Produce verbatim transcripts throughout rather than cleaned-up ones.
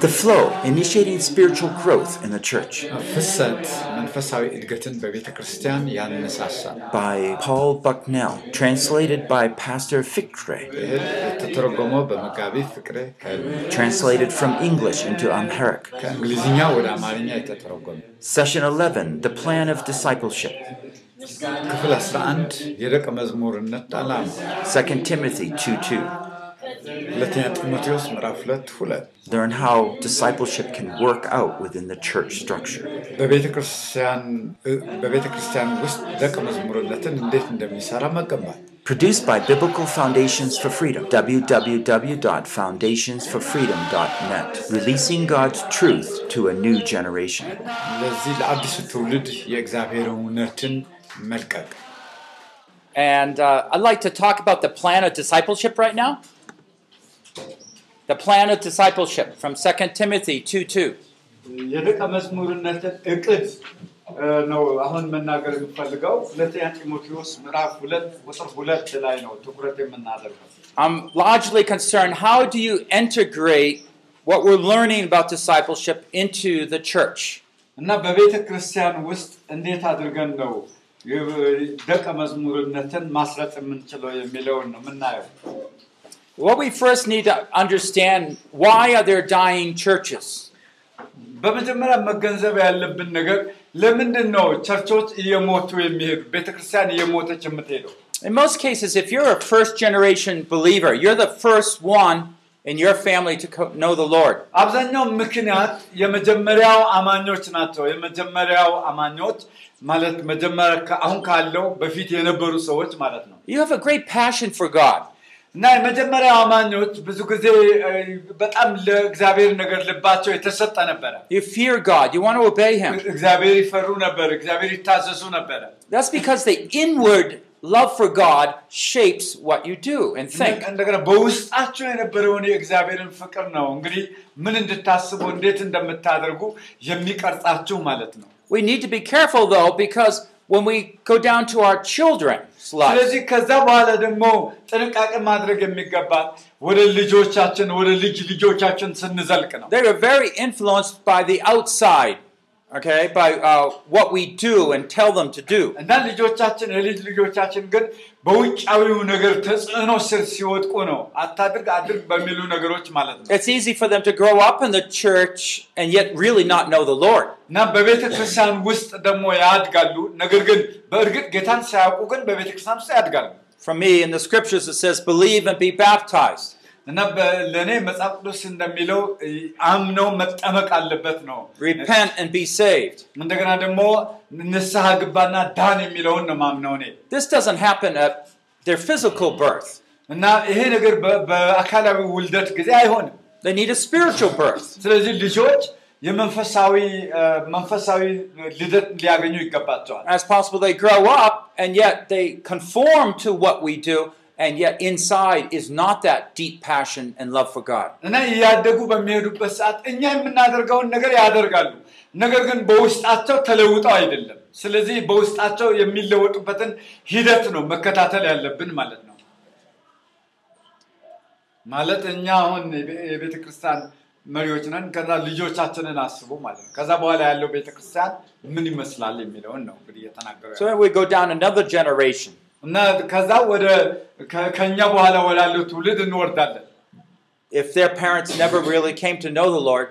the flow, initiating spiritual growth in the church. By Paul Bucknell, translated by Pastor Fikre. Translated from English into Amharic. Session eleven, The Plan of Discipleship. Second Timothy two two. Learn how discipleship can work out within the church structure. Produced by Biblical Foundations for Freedom, w w w dot foundations for freedom dot net. Releasing God's truth to a new generation. And uh, I'd like to talk about the plan of discipleship right now. The plan of discipleship from Second Timothy two two. I'm largely concerned, how do you integrate what we're learning about discipleship into the church? What we first need to understand, why are there dying churches? In most cases, if you're a first-generation believer, you're the first one in your family to know the Lord. You have a great passion for God. You fear God. You want to obey Him. That's because the inward love for God shapes what you do and think. We need to be careful, though, because when we go down to our children's lives, they are very influenced by the outside, okay, by uh, what we do and tell them to do. It's easy for them to grow up in the church and yet really not know the Lord. For me, in the scriptures it says, believe and be baptized. Repent and be saved. This doesn't happen at their physical birth. They need a spiritual birth. It's possible they grow up and yet they conform to what we do, and yet inside is not that deep passion and love for God. So we go down another generation. If their parents never really came to know the Lord,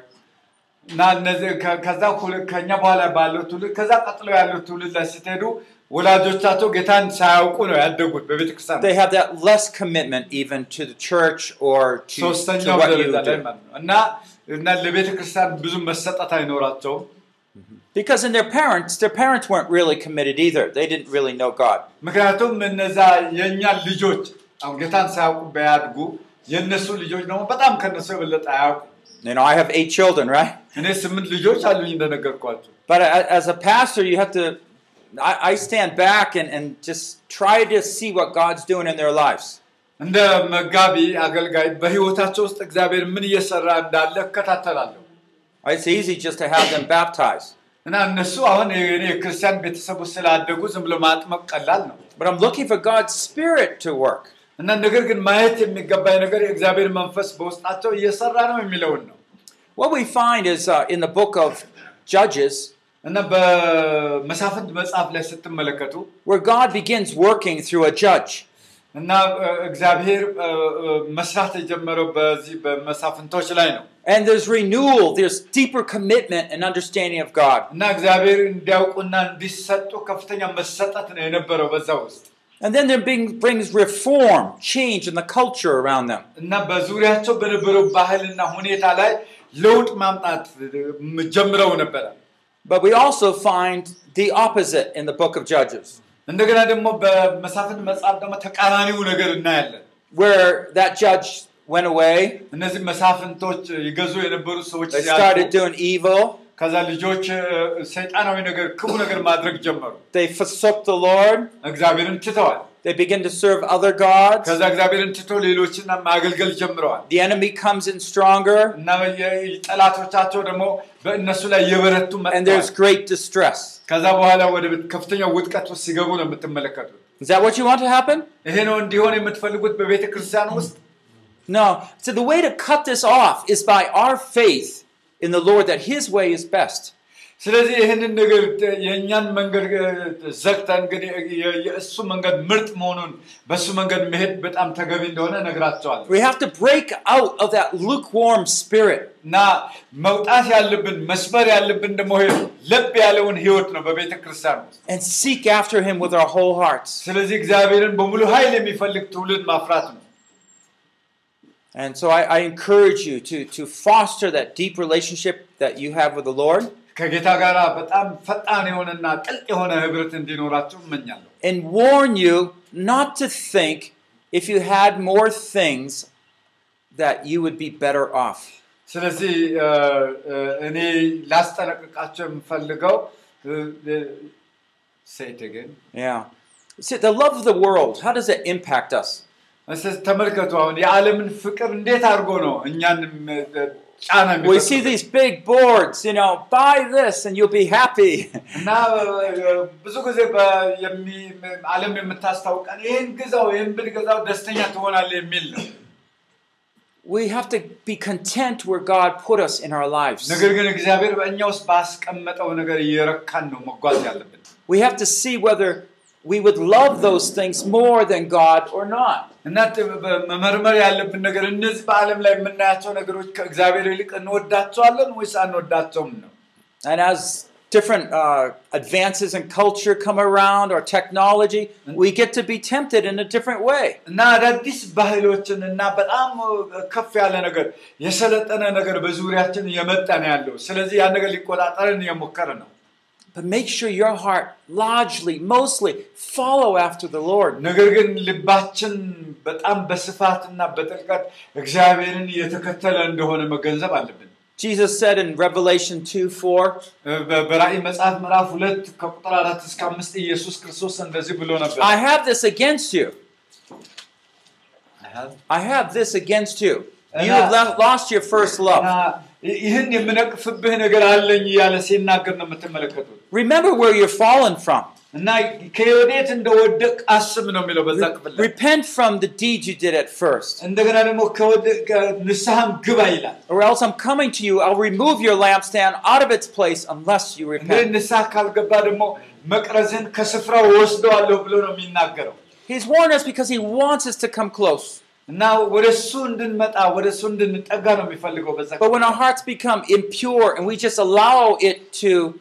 they have that less commitment even to the church or to, to what you do. Because in their parents, their parents weren't really committed either. They didn't really know God. You know, I have eight children, right? But as a pastor, you have to, I, I stand back and, and just try to see what God's doing in their lives. It's easy just to have them baptized. But I'm looking for God's Spirit to work. What we find is uh, in the book of Judges, where God begins working through a judge. And there's renewal, there's deeper commitment and understanding of God. And then there being, brings reform, change in the culture around them. But we also find the opposite in the book of Judges, where that judge went away. They started doing evil. They forsook the Lord. They begin to serve other gods. The enemy comes in stronger. And there's great distress. Is that what you want to happen? No. So the way to cut this off is by our faith in the Lord, that His way is best. We have to break out of that lukewarm spirit. And seek after Him with our whole hearts. And so I, I encourage you to, to foster that deep relationship that you have with the Lord. And warn you not to think if you had more things that you would be better off. Say it again. Yeah. See, the love of the world, how does it impact us? We see these big boards, you know, buy this and you'll be happy. We have to be content where God put us in our lives. We have to see whether we would love those things more than God or not. And as different uh, advances in culture come around, or technology, we get to be tempted in a different way. But make sure your heart largely, mostly, follow after the Lord. Jesus said in Revelation two four, I have this against you. I have this against you. You have lost your first love. Remember where you're fallen from. Repent from the deed you did at first. Or else I'm coming to you, I'll remove your lampstand out of its place unless you repent. He's warned us because He wants us to come close. But when our hearts become impure and we just allow it to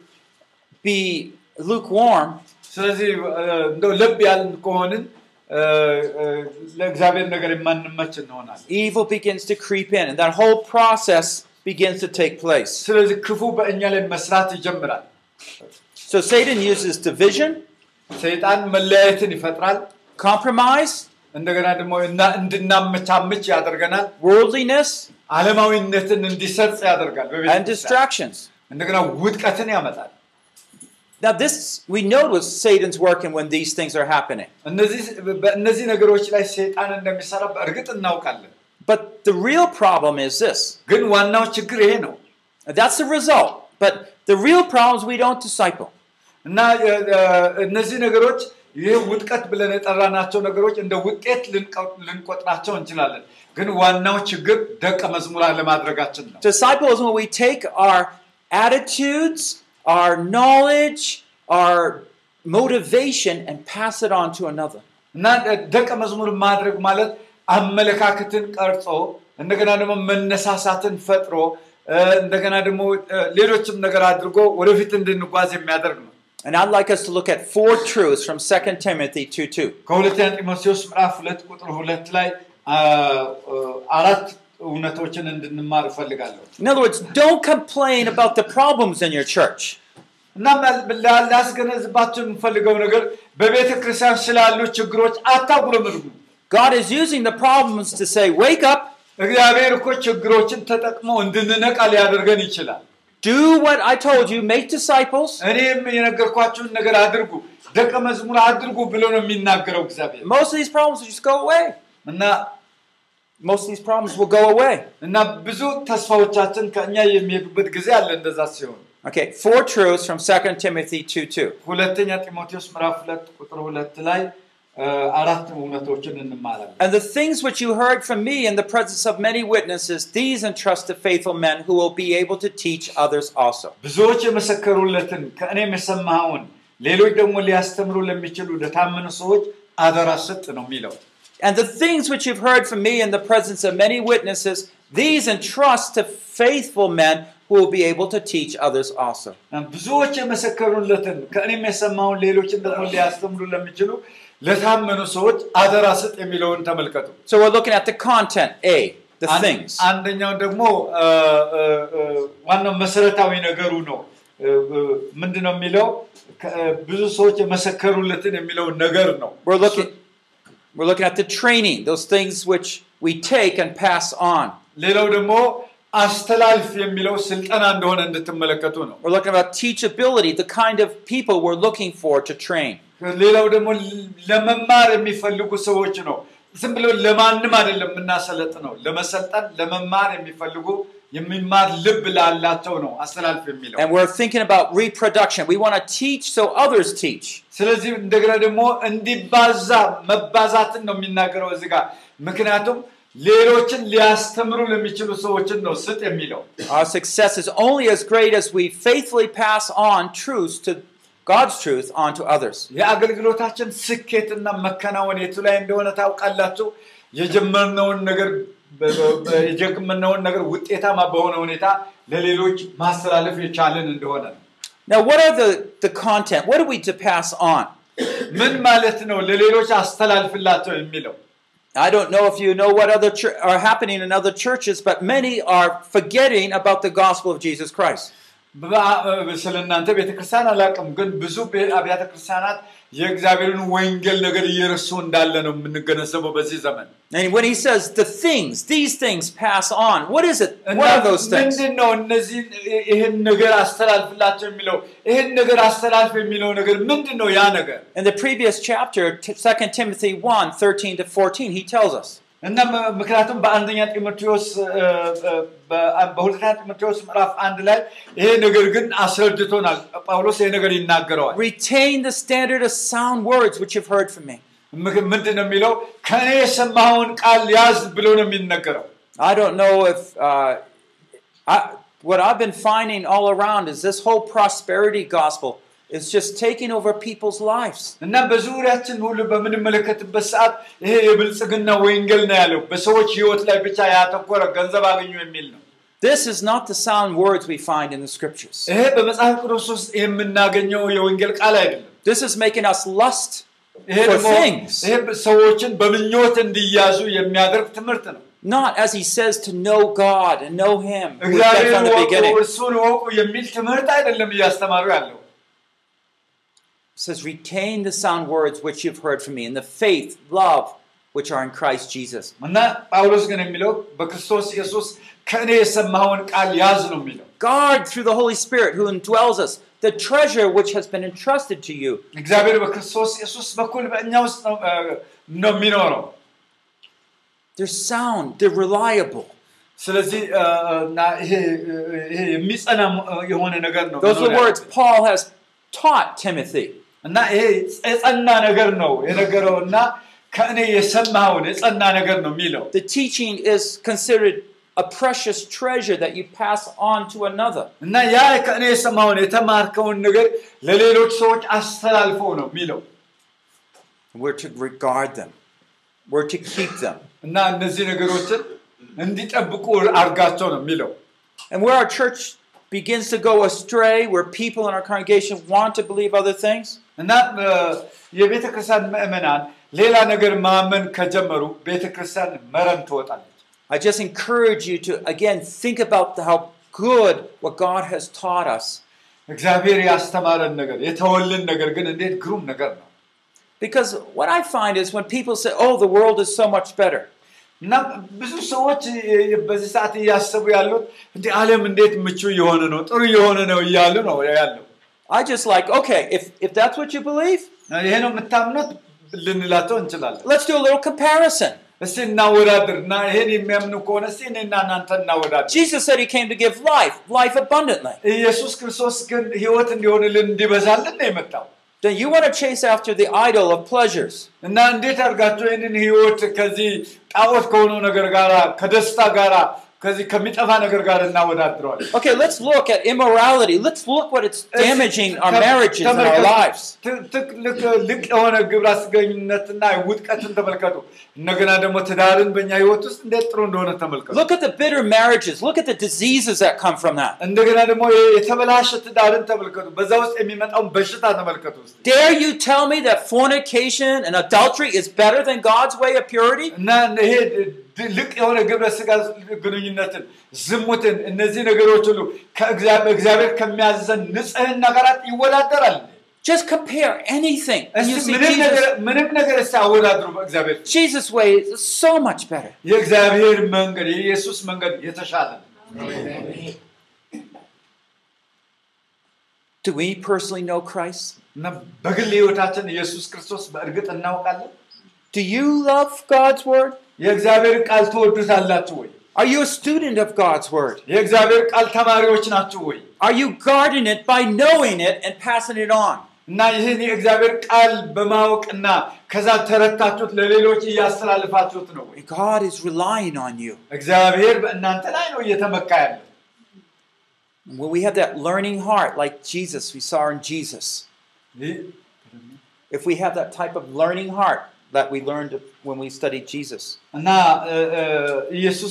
be lukewarm, evil begins to creep in, and that whole process begins to take place. So Satan uses division, compromise, worldliness, and distractions. Now this, we know, was Satan's working when these things are happening. But the real problem is this. That's the result. But the real problem is we don't disciple. Disciples, when we take our attitudes, our knowledge, our motivation, and pass it on to another. And I'd like us to look at four truths from Second Timothy two two. In other words, don't complain about the problems in your church. God is using the problems to say, wake up. Do what I told you, make disciples. Most of these problems will just go away. Most of these problems will go away. Okay, four truths from Second Timothy two two. And the things which you heard from me in the presence of many witnesses, these entrust to faithful men who will be able to teach others also. And the things which you've heard from me in the presence of many witnesses, these entrust to faithful men who will be able to teach others also. So we're looking at the content, A, the things. We're looking... We're looking at the training, those things which we take and pass on. We're looking about teachability, the kind of people we're looking for to train. And we're thinking about reproduction. We want to teach so others teach. Our success is only as great as we faithfully pass on truths to God's truth onto others. Now, what are the, the content? What are we to pass on? I don't know if you know what other are happening in other churches, but many are forgetting about the gospel of Jesus Christ. And when he says the things, these things pass on, what is it? What are those things? In the previous chapter, Second Timothy one, thirteen to fourteen, he tells us. Retain the standard of sound words which you've heard from me. I don't know if uh, I, what I've been finding all around is this whole prosperity gospel. It's just taking over people's lives. This is not the sound words we find in the scriptures. This is making us lust for things. Not, as he says, to know God and know him. From the beginning. It says, retain the sound words which you've heard from me, and the faith, love, which are in Christ Jesus. Guard through the Holy Spirit who indwells us the treasure which has been entrusted to you. They're sound, they're reliable. Those are the words Paul has taught Timothy. And The teaching is considered a precious treasure that you pass on to another. We're to regard them. We're to keep them. And where our church begins to go astray, where people in our congregation want to believe other things, I just encourage you to, again, think about the, how good what God has taught us. Because what I find is when people say, oh, the world is so much better. I just like, okay, if, if that's what you believe, let's do a little comparison. Jesus said he came to give life, life abundantly. Then you want to chase after the idol of pleasures. Okay, let's look at immorality. Let's look what it's damaging our marriages and our lives. Look at the bitter marriages. Look at the diseases that come from that. Dare you tell me that fornication and adultery is better than God's way of purity? Just compare anything. You see Jesus. Jesus' way is so much better. Amen. Do we personally know Christ? Do you love God's word? Are you a student of God's word? Are you guarding it by knowing it and passing it on? God is relying on you. When we have that learning heart like Jesus, we saw in Jesus. If we have that type of learning heart that we learned when we studied Jesus. We'll just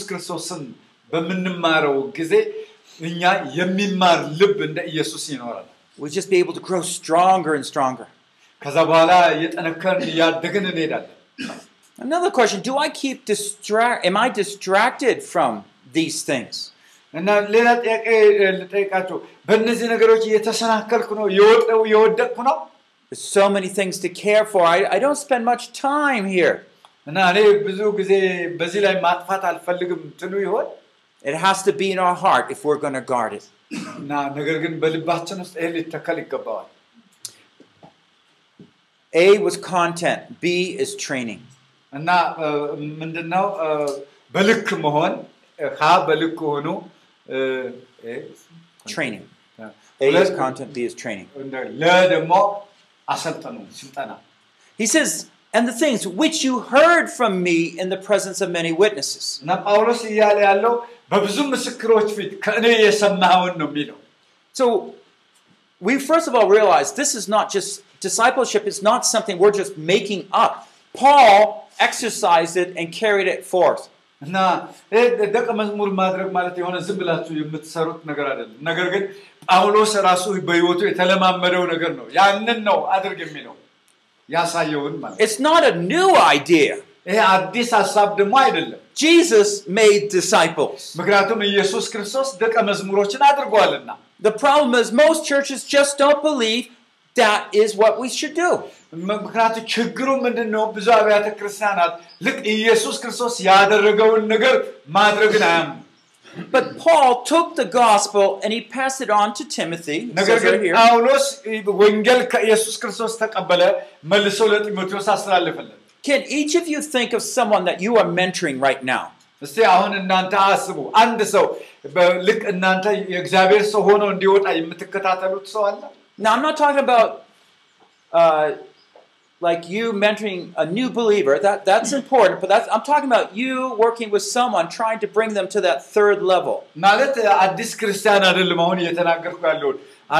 be able to grow stronger and stronger. Another question, do I keep distract, am I distracted from these things? There's so many things to care for. I, I don't spend much time here. It has to be in our heart if we're going to guard it. A was content. B is training. Training. A is content. B is training. He says, and the things which you heard from me in the presence of many witnesses. So we first of all realize this is not just, discipleship is not something we're just making up. Paul exercised it and carried it forth. It's not a new idea. Jesus made disciples. The problem is most churches just don't believe that is what we should do. But Paul took the gospel and he passed it on to Timothy. It says right here. Can each of you think of someone that you are mentoring right now? Now, I'm not talking about uh, like you mentoring a new believer, that, that's important, but that's, I'm talking about you working with someone, trying to bring them to that third level.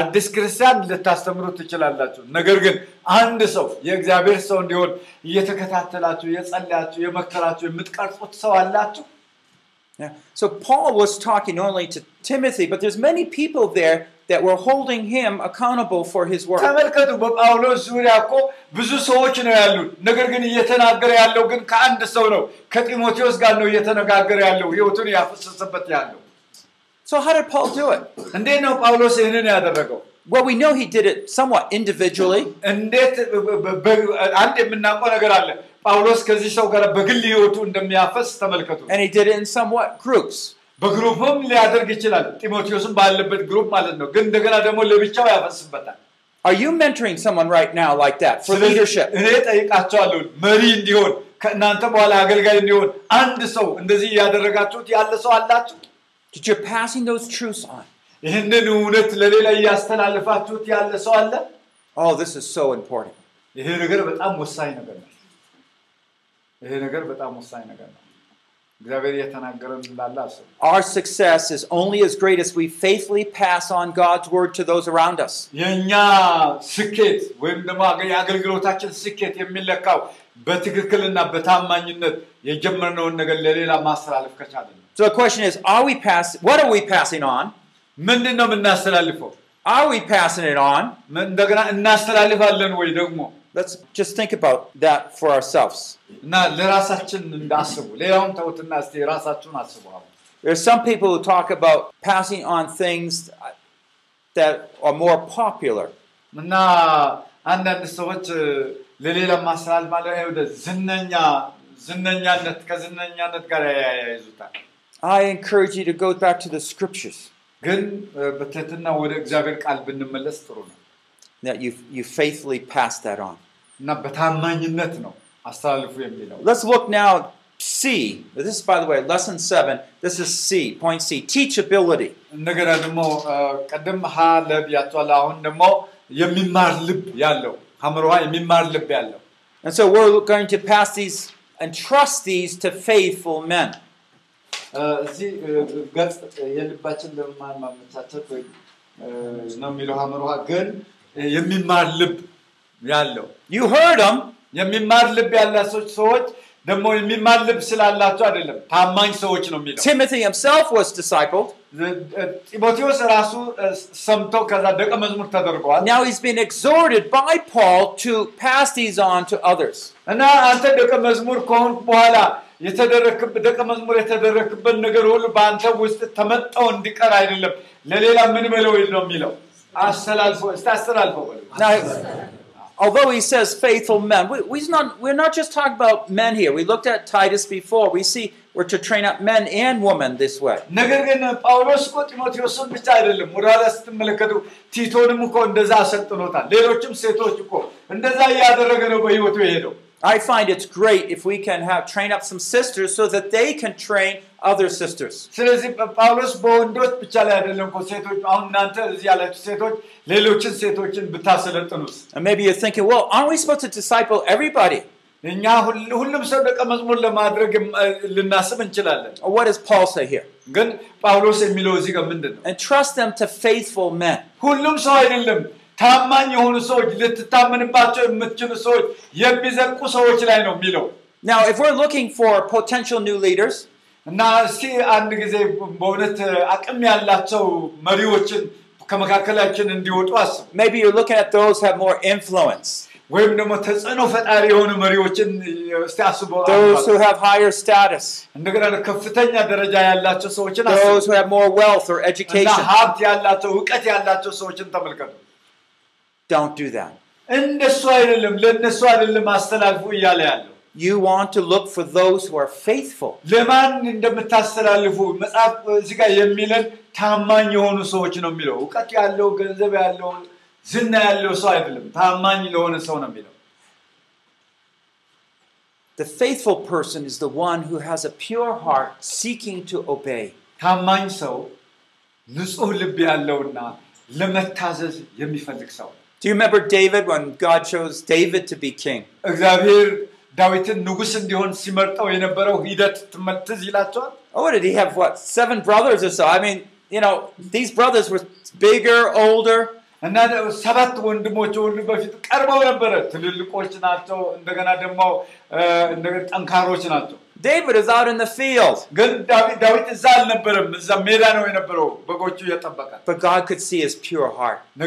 አዲስ ክርስቲያን ለታስተምሩ ትችላላችሁ ነገር ግን አንድ ሰው የእግዚአብሔር ሰው እንዲሆን እየተከታተላችሁ የጸለያችሁ የመከራችሁ የምትቀርጹት ሰው አላችሁ So Paul was talking only to Timothy but there's many people there that were holding him accountable for his work. ተመልከቱ በጳውሎስ ዙሪያ እኮ ብዙ ሰዎች ነው ያሉት ነገር ግን እየተናገረ ያለው ግን ከአንድ ሰው ነው ከጢሞቴዎስ ጋር ነው እየተነጋገረ ያለው ህይወቱን ያፈሰሰበት ያለው So how did Paul do it? እንዴት ነው ጳውሎስ ይሄንን ያደረገው? Well, we know he did it somewhat individually. እንዴት አንድ የምናውቀው ነገር አለ። ጳውሎስ ከዚህ ሰው ጋር በግል ህይወቱ እንደሚያፈስ ተመልከቱ። And he did it in somewhat groups. በግሩፕም ሊያደርግ ይችላል። ጢሞቴዎስም ባለበት ግሩፕ ማለት ነው። ግን እንደገና ደግሞ ለብቻው ያፈስበታል። Are you mentoring someone right now like that for leadership? እኔ ጠይቃቸዋለሁ መሪ እንዲሆን ከእናንተ በኋላ አገልጋይ እንዲሆን አንድ ሰው እንደዚህ ያደረጋችሁት ያለ ሰው አላችሁ? That you're passing those truths on. ይሄንን እውነት ለሌላ ያስተላልፋችሁት ያለ ሰው አለ? Oh, this is so important. ይሄ ነገር በጣም ወሳኝ ነገር ነው። ይሄ ነገር በጣም ወሳኝ ነገር ነው። እግዚአብሔር የተናገረን እንዳለ አስብ። Our success is only as great as we faithfully pass on God's word to those around us. የኛ ስኬት ወይም ደግሞ አገልግሎታችን ስኬት የሚለካው በትክክልና በታማኝነት የጀመርነውን ነገር ለሌላ ማስተላለፍ ከቻልን ነው። So the question is, are we pass what are we passing on? ምንድነው እናስተላልፈው? Are we passing it on? እንደገና እናስተላልፋለን ወይ ደግሞ? Let's just think about that for ourselves. እና ለራሳችን እንዳስቡ ለያውም ተውትና እስቲ ራሳችሁን አስቡ። There are some people who talk about passing on things that are more popular. እና አንዳንድ ሰዎች ለሌላ ማስተላለፍ ማለት ወደ ዝነኛ ዝነኛነት ከዝነኛነት ጋር ያያይዙታል። I encourage you to go back to the scriptures. Good, but tena word እግዚአብሔር ቃል ብንመለስ ጥሩ ነው. That you you faithfully pass that on. እና በታማኝነት ነው አስተላልፉ የሚለው. Let's look now C. This is by the way lesson seven. This is C, point C, teachability. እንደገና ደግሞ ቀደም ሀ ለብ ያቷላ አሁን ደግሞ የሚማር ልብ ያለው ሀምሮዋ የሚማር ልብ ያለው. And so we're going to pass these and trust these to faithful men. እዚህ ገጽ የልባችን ለማማር ማመቻቸት ወይ ነው የሚለው ሀመሩሃ ግን የሚማር ልብ ያለው you heard them የሚማር ልብ ያላቸው ሰዎች ደግሞ የሚማር ልብ ስላላቸው አይደለም ታማኝ ሰዎች ነው የሚለው Timothy himself was discipled ጢሞቴዎስ ራሱ ሰምቶ ከዛ ደቀ መዝሙር ተደርጓል Now he's been exhorted by Paul to pass these on to others እና አንተ ደቀ መዝሙር ከሆንክ በኋላ የተደረከበ ደቀ መዝሙር የተደረከበ ነገር ሁሉ በአንተ ውስጥ ተመጣው እንዲቀር አይደለም ለሌላ ምን በለው ነው የሚለው አስተላልፎ አስተላልፎ Although he says faithful men we we're not we're not just talking about men here we looked at Titus before we see we're to train up men and women this way ነገር ግን ጳውሎስ እኮ ጢሞቴዎስን ብቻ አይደለም ወራስ ተመለከቱ ቲቶንም እኮ እንደዛ አሰጥቶታል ሌሎችም ሴቶች እኮ እንደዛ ያደረገ ነው በህይወቱ የሄደው I find it's great if we can have train up some sisters so that they can train other sisters. ስለዚህ ጳውሎስ በወንዶች ብቻ ላይ አይደለም ሴቶች አሁን እናንተ እዚህ ያላችሁ ሴቶች ሌሎችን ሴቶችን ብታሰለጥኑስ And maybe you're thinking, well, aren't we supposed to disciple everybody? እኛ ሁሉም ሰው ደቀ መዝሙር ለማድረግ ልናስብ እንችላለን. What does Paul say here? ግን ጳውሎስ የሚለው እዚህ ጋር ምንድነው? And trust them to faithful men. ሁሉም ሰው አይደለም ታማኝ የሆኑ ሰዎች ልትታመንባቸው የምትችሉ ሰዎች የሚዘቁ ሰዎች ላይ ነው የሚለው Now if we're looking for potential new leaders እና እስቲ አንድ ጊዜ በእውነት አቅም ያላቸው መሪዎችን ከመካከላችን እንዲወጡ አስቡ Maybe you're looking at those have more influence ወይም ደግሞ ተጽዕኖ ፈጣሪ የሆኑ መሪዎችን እስቲ አስቡ Those who have higher status እንደገና ከፍተኛ ደረጃ ያላቸው ሰዎችን አስቡ Those who have more wealth or education እና ሀብት ያላቸው ዕውቀት ያላቸው ሰዎችን ተመልከቱ Don't do that. እንደሱ አይደለም ለነሱ አይደለም አስተላልፉ ይያለ ያለው You want to look for those who are faithful. ለማን እንደምታስተላልፉ መጽሐፍ እዚህ ጋር የሚለን ታማኝ የሆኑ ሰዎች ነው የሚለው ዕውቀት ያለው ገንዘብ ያለው ዝና ያለው ሰው አይደለም ታማኝ ለሆነ ሰው ነው የሚለው The faithful person is the one who has a pure heart seeking to obey. ታማኝ ሰው ንጹህ ልብ ያለውና ለመታዘዝ የሚፈልግ ሰው Do you remember David when God chose David to be king? Oh, did he have what? Seven brothers or so? I mean, you know, these brothers were bigger, older. And now there was Sabbath one to Mochon, but Carbonaber, to little Cochinato, and the Ganademo, and Carrochinato. David is out in the field. But God could see his pure heart. He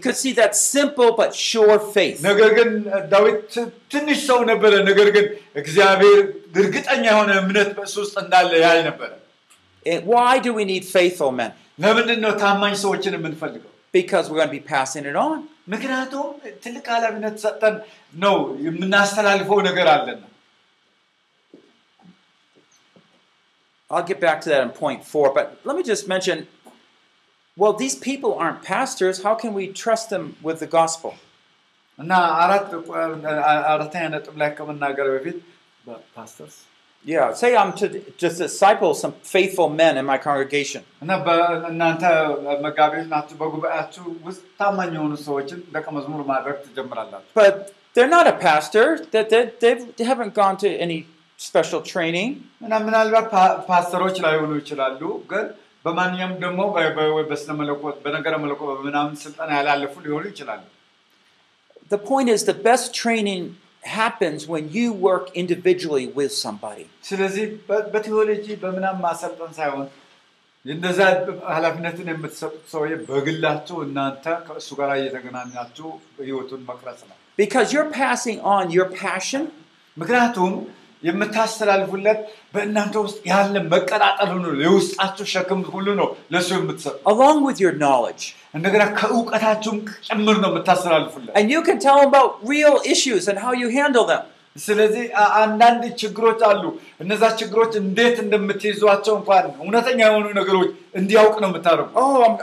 could see that simple but sure faith. And why do we need faithful men? Because we're going to be passing it on. I'll get back to that in point four, but let me just mention, well, these people aren't pastors. How can we trust them with the gospel? Pastors. Yeah, say I'm to just disciple some faithful men in my congregation. But they're not a pastor. They, they, they haven't gone to any special training. The point is, the best training happens when you work individually with somebody. Because you're passing on your passion, along with your knowledge. And you can tell them about real issues and how you handle them. Oh, I'm,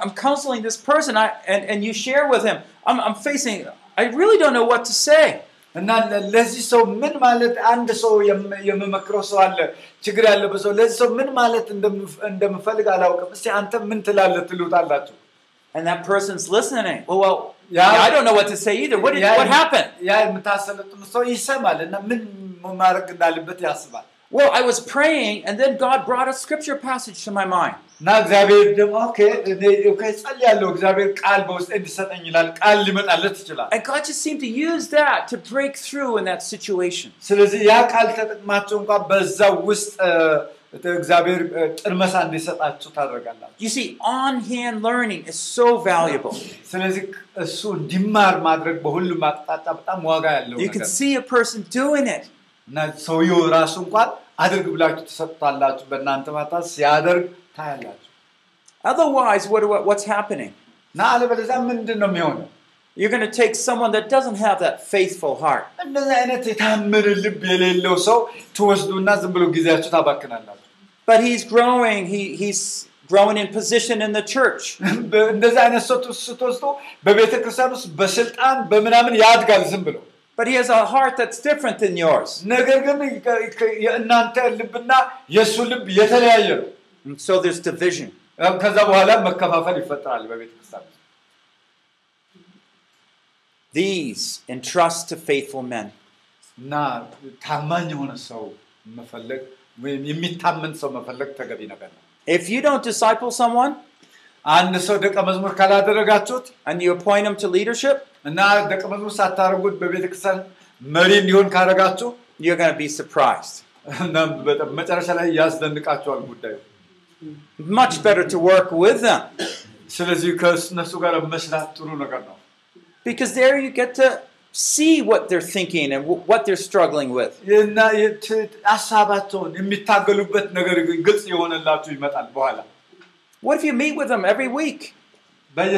I'm counseling this person, I, and, and you share with him. I'm, I'm facing, I really don't know what to say. And then let's so minimalit and so Yamacroso Chigrella, so let's so minimalit in the and the Felgala. And that person's listening. Oh, well, yeah, yeah, I don't know what to say either. What did yeah, what happened? Yeah, well, I was praying, and then God brought a scripture passage to my mind. And God just seemed to use that to break through in that situation. You see, on-hand learning is so valuable. You can see a person doing it. Otherwise, what, what, what's happening? You're going to take someone that doesn't have that faithful heart. But he's growing. He, he's growing in position in the church. But he has a heart that's different than yours. And so there's division. These entrust to faithful men. If you don't disciple someone, and you appoint them to leadership, you're going to be surprised. Much better to work with them. Because there you get to see what they're thinking and what they're struggling with. What if you meet with them every week? Hey,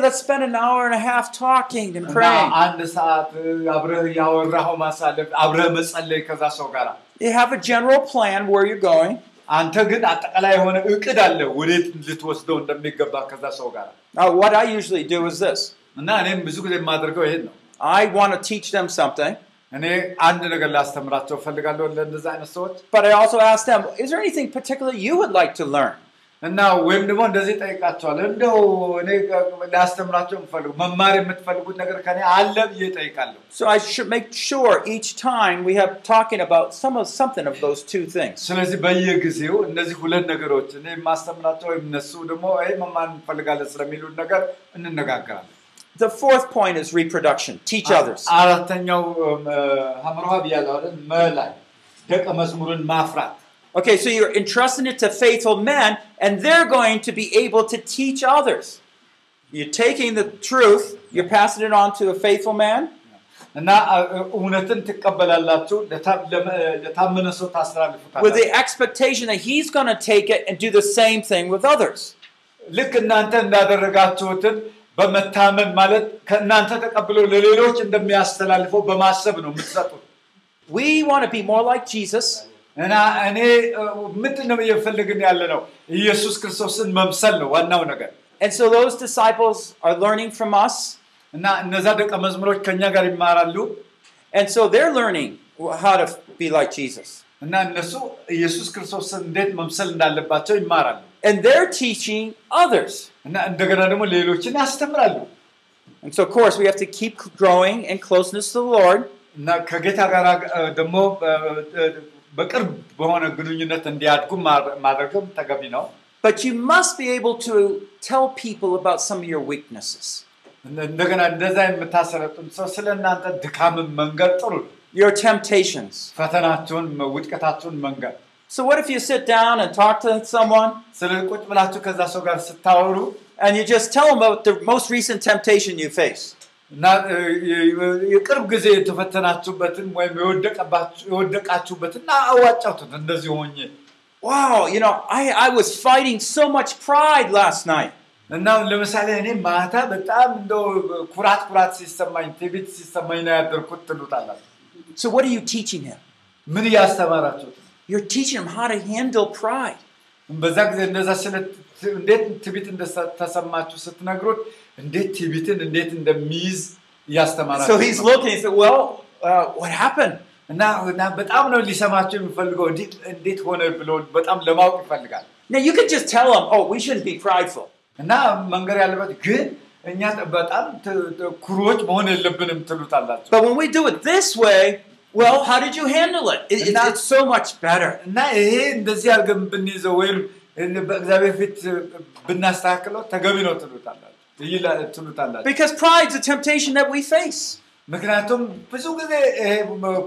let's spend an hour and a half talking and praying. You have a general plan where you're going. Uh, what I usually do is this. I want to teach them something. But I also ask them, is there anything particular you would like to learn? እና ወይም ደግሞ እንደዚህ ጠይቃቸዋል እንደው እኔ ዳስተምራቸው እንፈልጉ መማር የምትፈልጉት ነገር ከኔ አለ ይጠይቃለሁ. So I should make sure each time we have talking about some of something of those two things. ስለዚህ በየጊዜው እነዚህ ሁለት ነገሮች እኔ ማስተምራቸው እነሱ ደግሞ አይ መማር እንፈልጋለን ስለሚሉት ነገር እንነጋገራለን. The fourth point is reproduction. Teach others. አራተኛው ሀምሮሃብ ያላለን መላይ ደቀ መዝሙርን ማፍራት. Okay, so you're entrusting it to faithful men, and they're going to be able to teach others. You're taking the truth, you're passing it on to a faithful man. እና እውነትን ተቀበላላችሁ ለታመነ ሰው ታስተላልፉታላችሁ. With the expectation that he's going to take it and do the same thing with others. ልክ እናንተ እንዳደረጋችሁትን በመታመን ማለት ከእናንተ ተቀብሎ ለሌሎች እንደሚያስተላልፈው በማሰብ ነው የምትሰጡት. We want to be more like Jesus. እና እኔ ምንድነው የፈልግን ያለነው ኢየሱስ ክርስቶስን መምሰል ነው ዋናው ነገር. And so those disciples are learning from us. እና እነዛ ደቀ መዝሙሮች ከኛ ጋር ይማራሉ. And so they're learning how to be like Jesus. እና እነሱ ኢየሱስ ክርስቶስን እንዴት መምሰል እንዳለባቸው ይማራሉ. And they're teaching others. እና እንደገና ደግሞ ሌሎችን ያስተምራሉ. And so of course we have to keep growing in closeness to the Lord. እና ከጌታ ጋር ደግሞ በቅርብ በሆነ ግንኙነት እንዲያድጉ ማድረግም ተገቢ ነው. But you must be able to tell people about some of your weaknesses. እንደገና እንደዛ የምታሰረጡም ሰው ስለናንተ ድካም መንገር ጥሩ ነው. Your temptations. ፈተናችሁን ውድቀታችሁን መንገር. So what if you sit down and talk to someone? ስለቁጥ ብላችሁ ከዛ ሰው ጋር ስታወሩ and you just tell them about the most recent temptation you faced. እና የቅርብ ጊዜ ተፈተናችሁበትን ወይ ወደቀባችሁ ወደቃችሁበትና አዋጫችሁት እንደዚህ ሆኜ wow you know i i was fighting so much pride last night. እና ለምሳሌ እኔ ማታ በጣም እንደው ኩራት ኩራት ሲሰማኝ ትዕቢት ሲሰማኝ ነው ያደርኩት ትሉታላችሁ. So what are you teaching him? ምን ያስተማራችሁት? You're teaching him how to handle pride. በዛ ጊዜ እንደዛ ስለ እንዴት ትዕቢት እንደተሰማችሁ ስትነግሩት እንዴት ትዕቢትን እንዴት እንደሚይዝ ያስተማራችሁ. So he's looking he said well uh, what happened? እና እና በጣም ነው ሊሰማችሁ የሚፈልገው እንዴት እንዴት ሆነ ብሎ በጣም ለማወቅ ይፈልጋል. Now you could just tell him oh we shouldn't be prideful. እና መንገር ያለበት ግን እኛ በጣም ኩሮች መሆን የለብንም ትሉታላችሁ. But when we do it this way well how did you handle it? It it's, it's so much better. እና ይሄ እንደዚህ አድርገን ብንይዘው ወይም በእግዚአብሔር ፊት ብናስተካክለው ተገቢ ነው ትሉታላችሁ. Because pride is a temptation that we face. ምክንያቱም ብዙ ጊዜ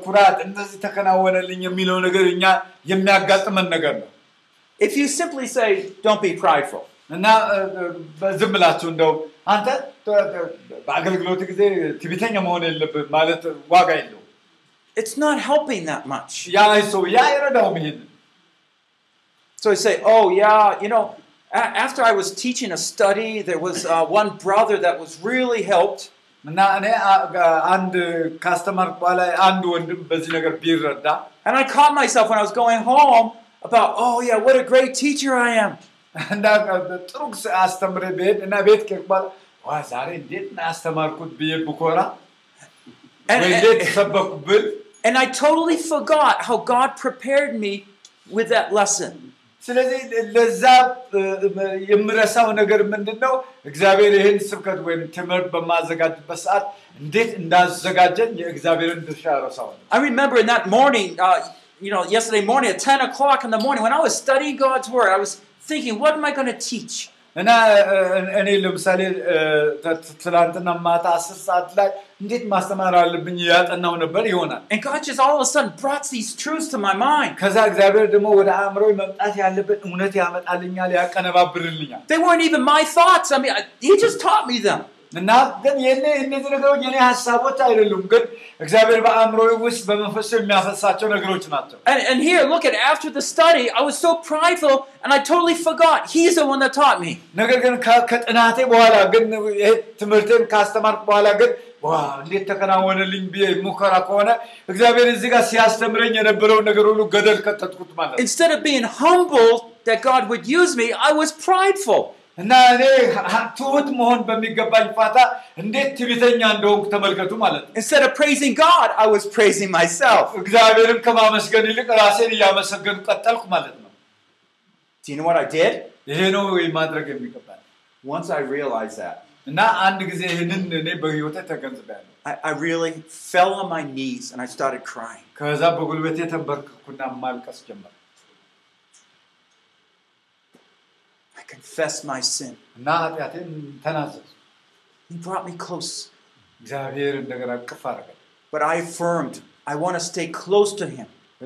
ኩራት እንደዚህ ተከናወነልኝ የሚለው ነገር እኛ የሚያጋጥመን ነገር ነው. If you simply say don't be prideful. እና ዝም ብላችሁ እንደው አንተ በአገልግሎት ጊዜ ትዕቢተኛ መሆን የለብህም ማለት ዋጋ የለውም. It's not helping that much. ያ ሰው ያ ይረዳውም ይሄን. So you say oh yeah you know after I was teaching a study there was uh, one brother that was really helped. እና አንድ ካስተማር በኋላ አንድ ወንድም በዚህ ነገር ቢረዳ and I caught myself when I was going home about oh yeah what a great teacher I am. እና ጥሩ አስተምሬ ቤት እና ቤት ከበኋላ ዋ ዛሬ እንዴት አስተማርኩት ብዬ ብኮራ ወይ እንዴት ሰበኩብኝ. And I totally forgot how God prepared me with that lesson. ስለዚህ ለዛ የምረሳው ነገር ምንድነው እግዚአብሔር ይሄን ስብከት ወይም ትምህርት በማዘጋጅበት ሰዓት እንዴት እንዳዘጋጀን የእግዚአብሔርን ድርሻ ረሳው. I remember in that morning uh, you know yesterday morning at ten o'clock in the morning when I was studying God's word I was thinking what am I going to teach. እና እኔ ለምሳሌ ትላንትና ማታ አስር ሰዓት ላይ እንዴት ማስተማር አለብኝ ያጠናው ነበር ይሆናል. And God just all of a sudden brought these truths to my mind. ከዛ እግዚአብሔር ደግሞ ወደ አእምሮዬ መምጣት ያለበት እውነት ያመጣልኛል ያቀነባብርልኛል. They weren't even my thoughts. I mean he just taught me them. እና ግን የኔ እነዚህ ነገሮች የኔ ሐሳቦች አይደሉም ግን እግዚአብሔር በአእምሮዬ ውስጥ በመንፈሱ የሚያፈሳቸው ነገሮች ናቸው. And and here look at after the study I was so prideful and I totally forgot he's the one that taught me. ነገር ግን ከጥናቴ በኋላ ግን ትምህርቴን ካስተማርኩ በኋላ ግን ዋ እንዴት ተከናወነልኝ ብዬ ሙከራ ከሆነ እግዚአብሔር እዚህ ጋር ሲያስተምረኝ የነበረው ነገር ሁሉ ገደል ከተትኩት ማለት ነው. Instead of being humble that God would use me I was prideful. እና እኔ ትሁት መሆን በሚገባኝ ፋታ እንዴት ትዕቢተኛ እንደሆንኩ ተመልከቱ ማለት ነው. Instead of praising God I was praising myself. እግዚአብሔርን ከማመስገን ይልቅ ራሴን እያመሰገንኩ ቀጠልኩ ማለት ነው. Do Do you know what I did? Once I realized that, I, I really fell on my knees and I started crying. I confessed my sin. He brought me close. But I affirmed, I want to stay close to Him. I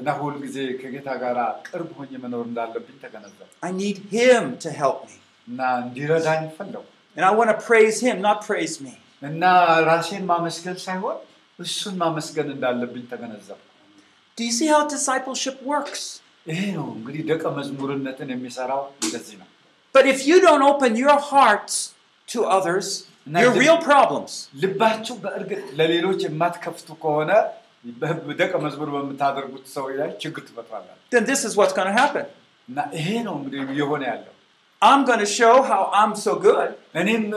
need Him to help me. And I want to praise Him, not praise me. Do you see how discipleship works? But if you don't open your hearts to others, your real problems. Then this is what's going to happen. I'm going to show how I'm so good. And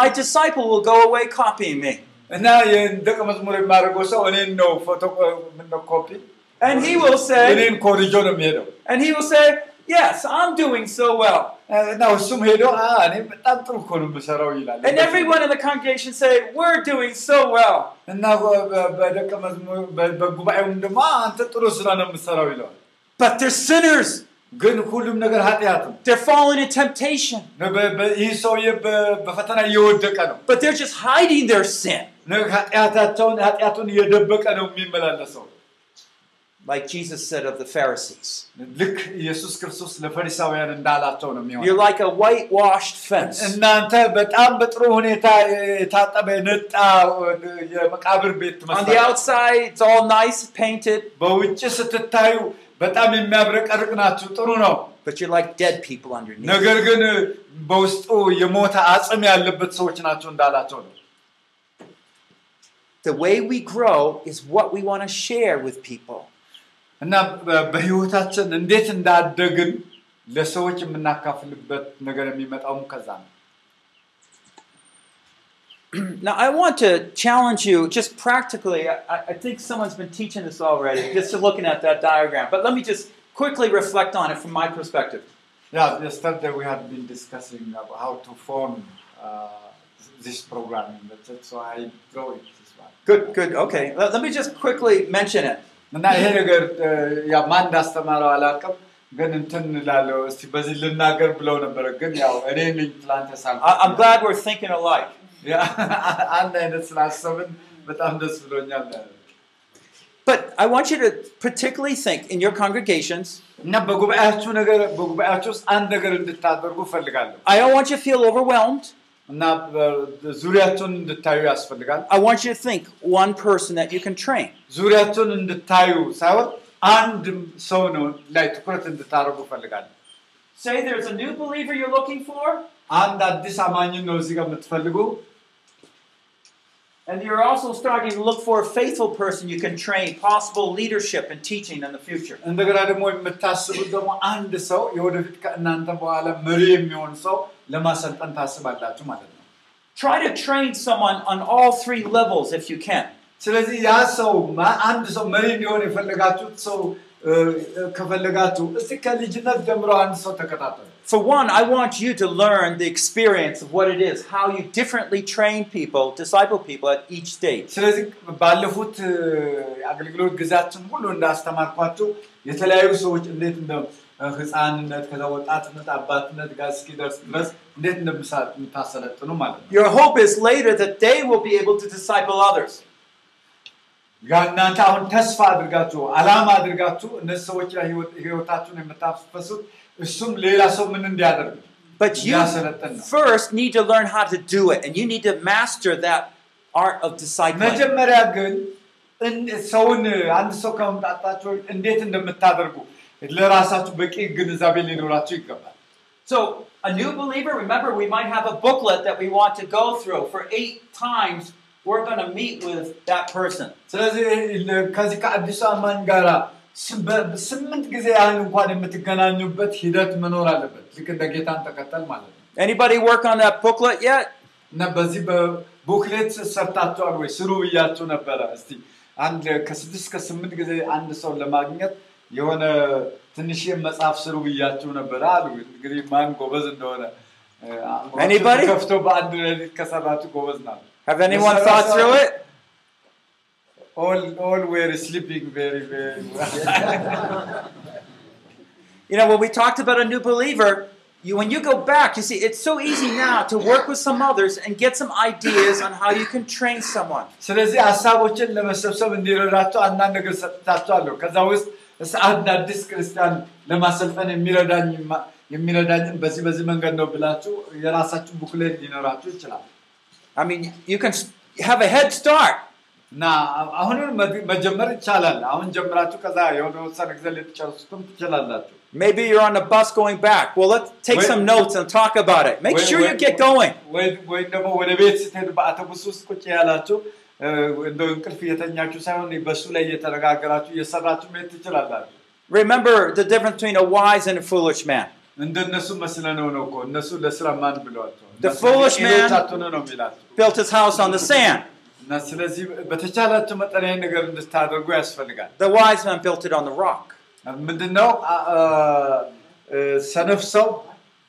my disciple will go away copying me. And he will say, and he will say, yes, I'm doing so well. And everyone in the congregation say, we're doing so well. But they're sinners. They're falling in temptation. But they're just hiding their sin. Like Jesus said of the Pharisees. You're like a whitewashed fence. On the outside, it's all nice, painted. But you're like dead people underneath. The way we grow is what we want to share with people. Now, I want to challenge you just practically. I, I think someone's been teaching this already, just looking at that diagram. But let me just quickly reflect on it from my perspective. Yeah, the stuff that we have been discussing about how to form uh, this programming. That's why I draw it this way. Good, good. Okay. Let, let me just quickly mention it. I, I'm glad we're thinking alike. But I want you to particularly think in your congregations. I don't want you to feel overwhelmed. I want you to think one person that you can train. Say there's a new believer you're looking for. And you're also starting to look for a faithful person you can train, possible leadership and teaching in the future. Try to train someone on all three levels if you can. For one, I want you to learn the experience of what it is, how you differently train people, disciple people at each stage. Your hope is later that they will be able to disciple others. But you first need to learn how to do it, and you need to master that art of discipling. So, a new believer, remember, we might have a booklet that we want to go through for eight times. We're going to meet with that person. Anybody work on that booklet yet? የሆነ ትንሽ የመጻፍ ስሩ ብያችሁ ነበር አሉ እንግዲህ ማን ጎበዝ እንደሆነ anybody ከፍቶ ባንድ ለዚህ ከሰራቱ ጎበዝ ናል have anyone thought through it all all were sleeping very very well. You know, when we talked about a new believer, you when you go back, you see it's so easy now to work with some others and get some ideas on how you can train someone. ስለዚህ ሐሳቦችን ለመሰብሰብ እንዲረዳቸው አንዳንድ ነገር ሰጥታቸዋለሁ ከዛው ውስጥ ሰዓት አዲስ ክርስቲያን ለማሰልጠን የሚረዳኝ የሚረዳኝን በዚህ በዚህ መንገድ ነው ብላችሁ የራሳችሁ ቡክሌት ሊኖራችሁ ይችላል። I mean you can have a head start. ና አሁን መጀመር ይቻላል። አሁን ጀምራችሁ ከዛ የሆነው ሰነግዘ ልትጨርሱም ትችላላችሁ። Maybe you're on a bus going back. Well, let's take wait, some notes and talk about it. Make wait, sure wait, you get going. Wait, wait, no more debates that about autobuses ቁጭ ያላችሁ እንደው እንቅልፍ የተኛችሁ ሳይሆን በሱ ላይ የተረጋጋችሁ የሰራችሁ ምን ትችላላችሁ። Remember the difference between a wise and a foolish man. እንደነሱ መስለነው ነው እኮ እነሱ ለሥራ ማን ብለዋቸው። The foolish man built his house on the sand. ስለዚህ በተቻላችሁ መጠን ይሄን ነገር እንድታደርጉ ያስፈልጋል። The wise man built it on the rock. ምንድነው ሰነፍ ሰው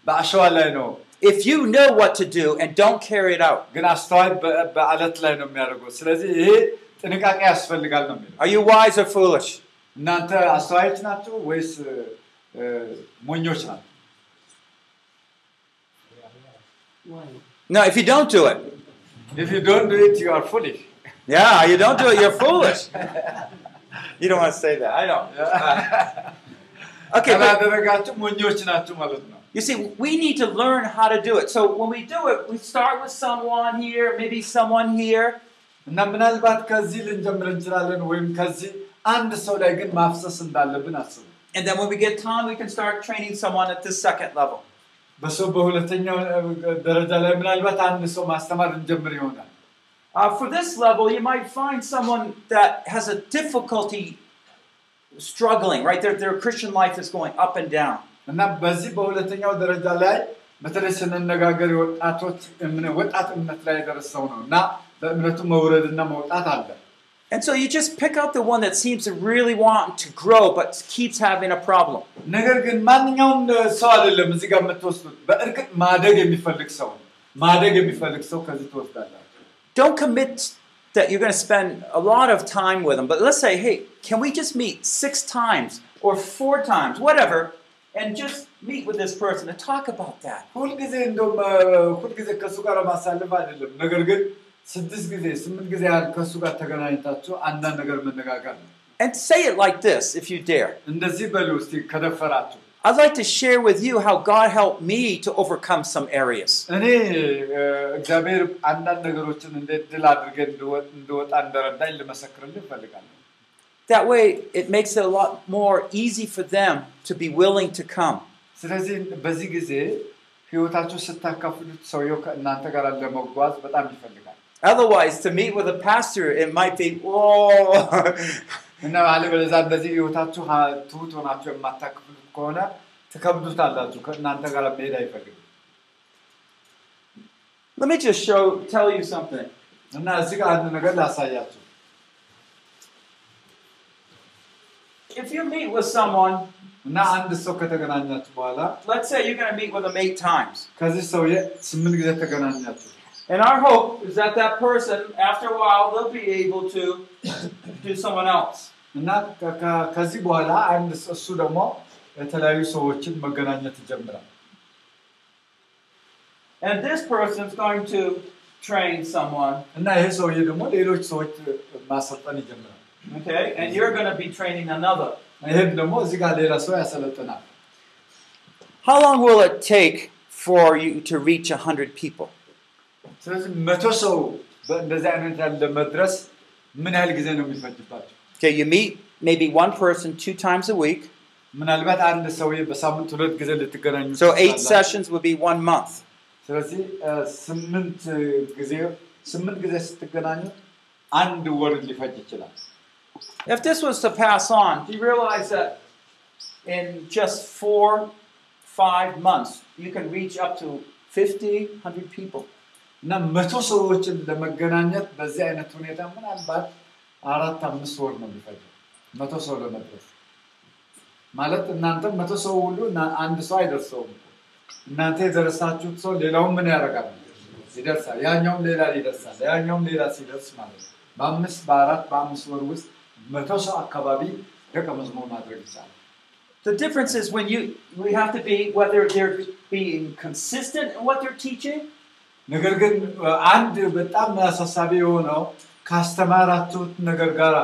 በአሸዋ ላይ ነው if you know what to do and don't carry it out ግን አስተዋይ በአለት ላይ ነው የሚያደርገው ስለዚህ ይሄ ጥንቃቄ ያስፈልጋል ነው የሚለው are you wise or foolish እናንተ አስተዋይ ናችሁ ወይስ ሞኞች ናችሁ no if you don't do it if you don't do it you are foolish yeah you don't do it you're foolish you don't want to say that I don't uh, okay አላደረጋችሁ ሞኞች ናችሁ ማለት ነው You see, we need to learn how to do it. So when we do it, we start with someone here, maybe someone here. Namnalbat kazil injamran jiralen wem kazi and so they can mafsas indallebin asub. And then when we get time, we can start training someone at the second level. Beso behuletenya daraja le namnalbat and so mastamar injamri yonal. Uh for this level, you might find someone that has a difficulty struggling, right? Their their Christian life is going up and down. እና በዚህ በሁለተኛው ደረጃ ላይ በተለሰነ ነጋገር ወጣቶች እምነ ወጣት እምነት ላይ ደረሰው ነውና በእምነቱ መውረድና መውጣት አለ And so you just pick out the one that seems to really want to grow but keeps having a problem. ነገር ግን ማንኛውም ሰው አይደለም እዚህ ጋር መተወስዱት በእርግጥ ማደግ የሚፈልግ ሰው ማደግ የሚፈልግ ሰው ከዚህ ተወስዳለህ Don't commit that you're going to spend a lot of time with them but let's say hey can we just meet six times or four times whatever and just meet with this person and talk about that ሁሉ ጊዜ እንደው ሁሉ ጊዜ ከሱ ጋር ማሳለፍ አይደለም ነገር ግን ስድስት ጊዜ ስምንት ጊዜ ከሱ ጋር ተገናኝታችሁ አንዳንድ ነገር መነጋገር and say it like this if you dare እንደዚህ በሉ እስቲ ከደፈራችሁ I'd like to share with you how God helped me to overcome some areas እኔ እግዚአብሔር አንዳንድ ነገሮችን እንደ ድል አድርጌ እንደወጣ እንደረዳኝ ልመሰክርልኝ እፈልጋለሁ That way it makes it a lot more easy for them to be willing to come. ስለዚህ በዚህ ጊዜ ህይወታችሁ ስታካፍሉት ሰውየው እናንተ ጋር ለመጓዝ በጣም ይፈልጋል። Otherwise to meet with a pastor it might be oh እና አለበለዛ በዚህ ህይወታችሁ ትሁቶናችሁ የማታካፍሉት ከሆነ ትከብዱታላችሁ ከእናንተ ጋር መሄድ አይፈልግም። Let me just show tell you something. እና እዚህ ጋር አንድ ነገር ላሳያችሁ If you meet with someone na and so ከተገናኛችሁ በኋላ let's say you're going to meet with them eight times ከዚህ ሰው ስምንት ጊዜ ተገናኛችሁ and our hope is that that person after a while they'll be able to do someone else እና ከዚህ በኋላ አንድ እሱ ደግሞ የተለያዩ ሰዎችን መገናኘት ይጀምራል and this person is going to train someone እና ይሄ ሰው ደግሞ ሌሎች ሰዎች ማሰልጠን ይጀምራል Okay, and you're going to be training another. Ehb demo ezi ga lera so yaseletena. How long will it take for you to reach one hundred people? ስለዚህ መቶ ሰው እንደዚህ አይነት ያለ መድረስ ምን ያህል ጊዜ ነው የሚፈጅባችሁ? Okay, you meet maybe one person two times a week. ምናልባት አንድ ሰው በሳምንት ሁለት ጊዜ ልትገናኙ So eight sessions would be one month. ስለዚህ ስምንት ጊዜ ስምንት ጊዜ ስትገናኙ አንድ ወር ሊፈጅ ይችላል። If this was to pass on, do you realize that in just four, five months, you can reach up to fifty, one hundred people? እና መቶ ሰዎችን ለመገናኘት በዚህ አይነት ሁኔታ ምናልባት አራት አምስት ወር ነው የሚፈጀው። መቶ ሰው ለመድረስ ማለት እናንተ መቶ ሰው ሁሉ አንድ ሰው አይደርሰውም። እናንተ የደረሳችሁት ሰው ሌላው ምን ያረጋል? ይደርሳል። ያኛው ሌላ ይደርሳል። ያኛው ሌላ ሲደርስ ማለት በአምስት በአራት በአምስት ወር ውስጥ መቶ ሰው አካባቢ ደከመዝሞ ማድረግ ይችላል። The difference is when you we have to be whether they're being consistent in what they're teaching. ነገር ግን አንድ በጣም ያሳሳቢ የሆነው ካስተማራችሁት ነገር ጋር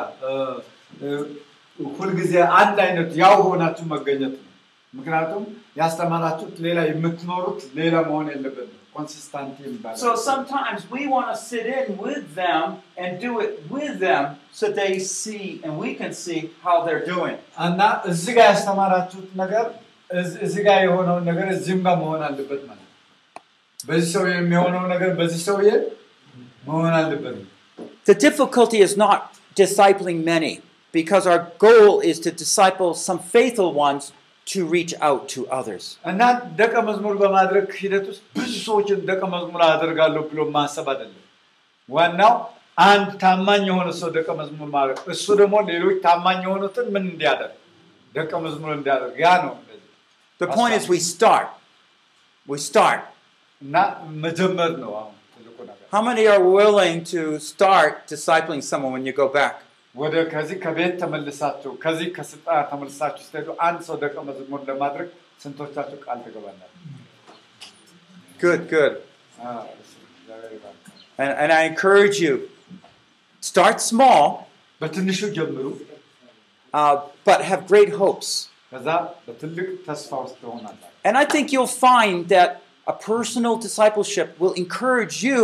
ሁልጊዜ አንድ አይነት ያው ሆናችሁ መገኘት ነው። ምክንያቱም ያስተማራችሁት ሌላ የምትኖሩት ሌላ መሆን የለበትም። consistent in that. So sometimes we want to sit in with them and do it with them so they see and we can see how they're doing. እና እዚህ ጋር ያስተማራችሁት ነገር እዚህ ጋር የሆነው ነገር እዚህም ጋር መሆን አለበት ማለት ነው። በዚህ ሰው የሚሆነው ነገር በዚህ ሰው መሆን አለበት። The difficulty is not discipling many, because our goal is to disciple some faithful ones to reach out to others. And that ደከመዝሙር በማድረግ ሂደት ውስጥ ብዙ ሰዎችን ደከመዝሙር አደርጋለሁ ብሎ ማሰብ አይደለም። ዋናው አንድ ታማኝ የሆነ ሰው ደከመዝሙር ማድረግ፣ እሱ ደግሞ ሌሎች ታማኝ የሆኑትን ምን እንዲያደርግ ደከመዝሙር እንዲያደርግ ያ ነው። The point is we start. We start. Not መጀመር ነው አሁን ትልቁ ነገር. How many are willing to start discipling someone when you go back? ወደ ከዚህ ከቤት ተመልሳችሁ ከዚህ ከስጣ ተመልሳችሁ ስትሄዱ አንድ ሰው ደከመዝሙር ለማድረግ ስንቶቻችሁ ቃል ተገባናል? Good, good. And and I encourage you, start small, በትንሹ ጀምሩ. Uh but have great hopes. ከዛ በትልቅ ተስፋ ውስጥ ሆናችሁ. And I think you'll find that a personal discipleship will encourage you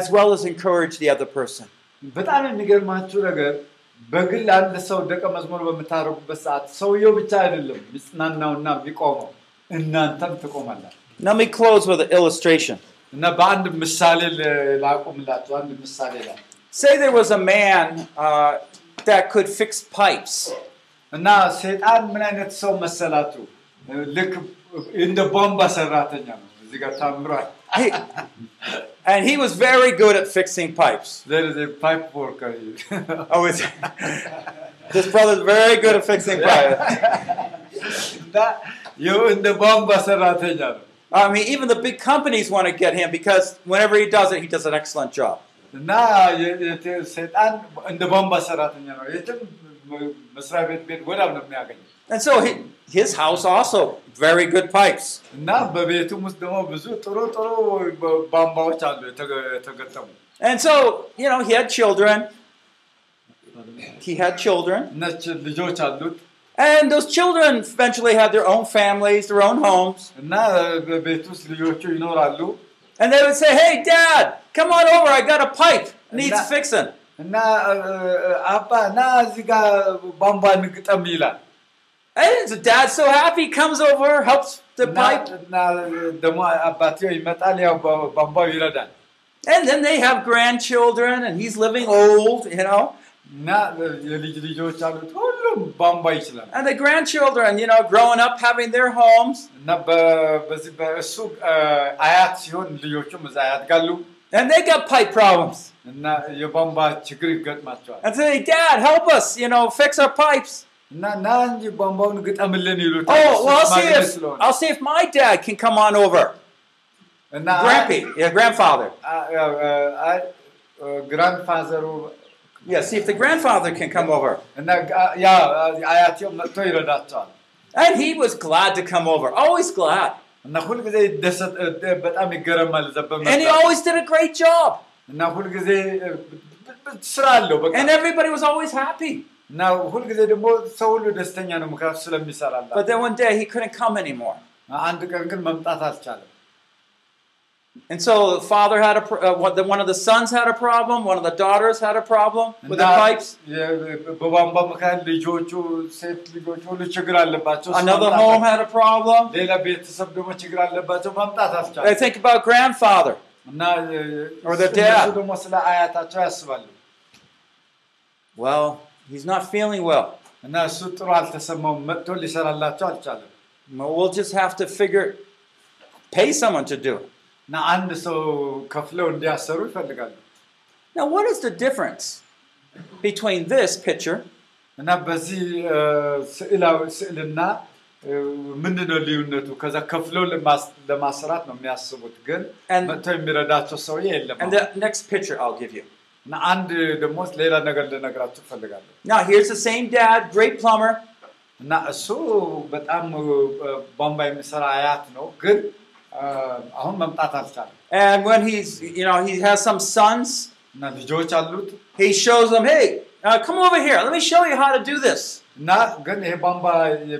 as well as encourage the other person. በጣም የሚገርማችሁ ነገር በግል አንድ ሰው ደከመዝሙር በመታረቁበት ሰዓት ሰውየው ብቻ አይደለም ይጽናናውና ቢቆመው እናንተም ተቆማላችሁ። Let me close with an illustration. እና በአንድ ምሳሌ ላቁምላችሁ አንድ ምሳሌ ላይ Say there was a man uh that could fix pipes. እና ሰይጣን ምን አይነት ሰው መሰላችሁ? ልክ እንደ ቦምባ ሰራተኛ ነው። እዚህ ጋር ታምሯል። And he was very good at fixing pipes. There is a pipe worker. Oh, is this brother is very good at fixing pipes. That you in the bomba seratenya. I mean, even the big companies want to get him because whenever he does it, he does an excellent job. Na, you said and the bomba seratenya. You must be good at making. And so he, his house also very good pipes. Now በቤቱ ውስጥ ደግሞ ብዙ ጥሩ ጥሩ ባምባዎች አሉ ተገጠሙ. And so, you know, he had children. He had children. ነጭ ልጆች አሉት. And those children eventually had their own families, their own homes. እና በቤቱ ውስጥ ልጆቹ ይኖራሉ. And they would say, "Hey dad, come on over. I got a pipe. Needs fixing." እና አባ ና እዚህ ጋር ባምባ ንግጠም ይላል. And the dad so happy comes over, helps the pipe. And then they have grandchildren and he's living old, you know. And the grandchildren, you know, growing up, having their homes. And they got pipe problems. And say, "Dad, help us, you know, fix our pipes." Na na ji bombon gtamlen iluta. Oh, well, I'll see, if, I'll see if my dad can come on over. And Grampy, yeah, grandfather. Uh, uh, uh, grandfather. Yeah, see if the grandfather can come over. And uh, yeah, ayatyo toiro datton. And he was glad to come over. Always glad. And he always did a great job. And everybody was always happy. Now ሁሉ ግዜ ደሞ ሰው ሁሉ ደስተኛ ነው መካፍ ስለሚሰራላ. But then one day he couldn't come anymore. አንድ ቀን ግን መምጣት አልቻለም. And so the father had a uh, one of the sons had a problem, one of the daughters had a problem with the pipes. በባምባ መካን ልጆቹ ሴት ልጆቹ ሁሉ ችግር አለባቸው. Another home had a problem. ሌላ ቤተሰብ ደሞ ችግር አለባቸው መምጣት አልቻለም. They think about grandfather. Now or the dad. ደሞ ስለ አያታቸው ያስባሉ. Well, he's not feeling well. እና እሱ ጥሩ አልተሰማው መጥቶ ሊሰራላቸው አልቻለም. We'll just have to figure pay someone to do. ና አንድ ሰው ከፍለው እንዲያሰሩ ይፈልጋሉ. Now what is the difference between this picture እና በዚህ ስዕላው ስዕልና ምንድነው ሊውነቱ ከዛ ከፍሎ ለማሰራት ነው የሚያስቡት ግን መጥተው የሚረዳቸው ሰው የለም And the next picture I'll give you. እና አንድ ደሞ ሌላ ነገር ለነግራችሁ ፈልጋለሁ Now here's the same dad, great plumber. እና እሱ በጣም ቧንቧ የሚሰራ አያት ነው ግን አሁን መምጣት አልቻለም And when he's you know he has some sons እና ልጆች አሉት He shows them, "Hey, Uh, come over here. Let me show you how to do this." Na gan he bamba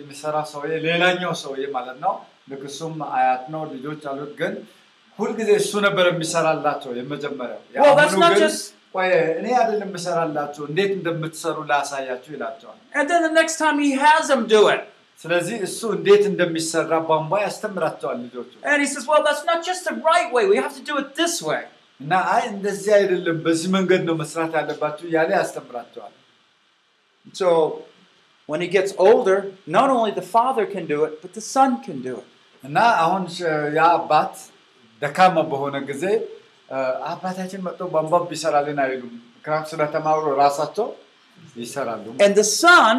misara soye lelanyo soye ማለት ነው ለክሱም አያት ነው ልጆች አሉት ግን ሁሉ ግዜ እሱ ነበር የሚሰራላቸው የመጀመሪያው ያው ነው ግን ቆይ እኔ አይደለም የሚሰራላቸው እንዴት እንደምትሰሩ ላሳያችሁ ይላቸዋል And then the next time he has them do it. ስለዚህ እሱ እንዴት እንደሚሰራ ባምባ ያስተምራቸዋል ልጆቹ And he says, "Well, that's not just the right way. We have to do it this way." እና አይ እንደዚህ አይደለም በዚህ መንገድ ነው መስራት ያለባችሁ ያለ ያስተምራቸዋል So when he gets older not only the father can do it but the son can do it እና አሁን ያ አባት ደካማ በሆነ ጊዜ አባታችን መጥቶ ቧንቧ ቢሰራልን አይሉም ክራክ ስለተማሩ ራሳቸው ይሰራሉ And the son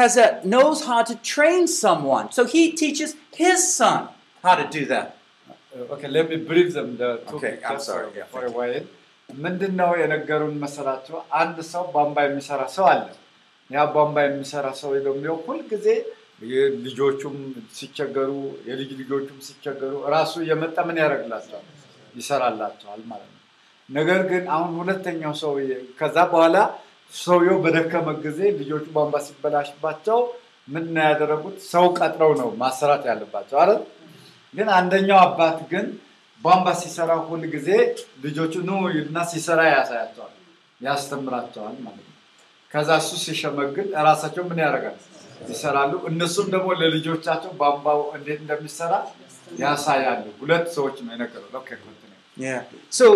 has a knows how to train someone so he teaches his son how to do that Okay, let me brief them the topic. Okay, I'm sorry. Yeah, for a while. ምንድነው የነገሩን መሰራቸው አንድ ሰው ቧንቧ የሚሰራ ሰው አለ። ያ ቧንቧ የሚሰራ ሰው ደግሞ ሁሉ ጊዜ ልጆቹም ሲቸገሩ የልጅ ልጆቹም ሲቸገሩ ራሱ የመጣመን ያረጋላቸዋል ይሰራላቸዋል ማለት ነው። ነገር ግን አሁን ሁለተኛው ሰው ከዛ በኋላ ሰውየው በደከመ ጊዜ ልጆቹ ቧንቧ ሲበላሽባቸው ምን ያደረጉት ሰው ቀጥረው ነው ማሰራት ያለባቸው አይደል? ግን አንደኛው አባት ግን ቧንቧ ሲሰራ ሁሉ ጊዜ ልጆቹ ነው እና ሲሰራ ያሳያቸዋል ያስተምራቸዋል ማለት ነው ከዛ እሱ ሲሸመግል ራሳቸው ምን ያደርጋሉ ይሰራሉ እነሱም ደግሞ ለልጆቻቸው ቧንቧው እንዴት እንደሚሰራ ያሳያሉ ሁለት ሰዎች ነው የነገረው ኦኬ ኮንቲኒ Yeah so